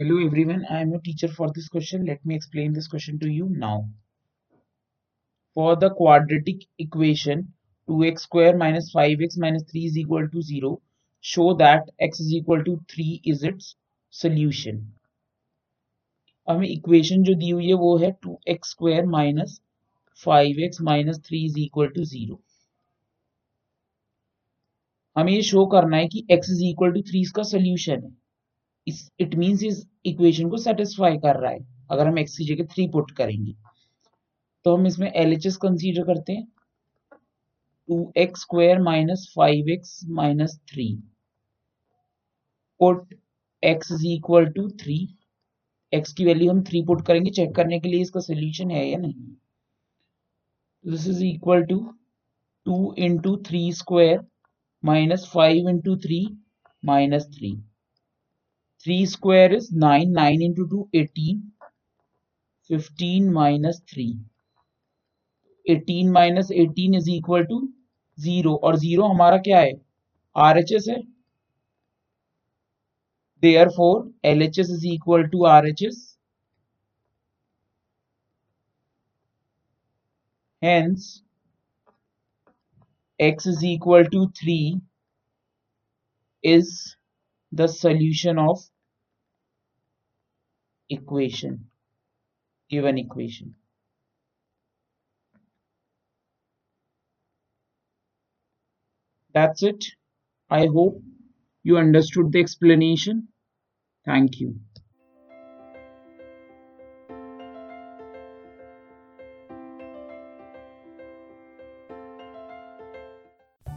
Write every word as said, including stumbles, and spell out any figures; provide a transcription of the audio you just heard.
Hello everyone, I am your teacher for this question. Let me explain this question to you now. For the quadratic equation two x square minus five x minus three is equal to zero, show that x is equal to three is its solution. हमें equation जो दी हुई है वो है two x square minus five x minus three is equal to zero. हमें ये show करना है कि x is equal to three इसका solution है. इस इट मींस इस इक्वेशन को सेटिस्फाई कर रहा है. अगर हम x की जगह थ्री पुट करेंगे तो हम इसमें L H S कंसीडर करते हैं. Two x square minus five x minus three. Put x is equal to three. x की वैल्यू हम थ्री पुट करेंगे चेक करने के लिए इसका सोल्यूशन है या नहीं. This is equal to two into three square minus five into three minus three. three square is nine, nine into two, eighteen, fifteen minus three, eighteen minus eighteen is equal to zero, और zero हमारा क्या है, R H S है, therefore L H S is equal to R H S, hence X is equal to three is the solution of equation given equation. That's it. I hope you understood the explanation. Thank you.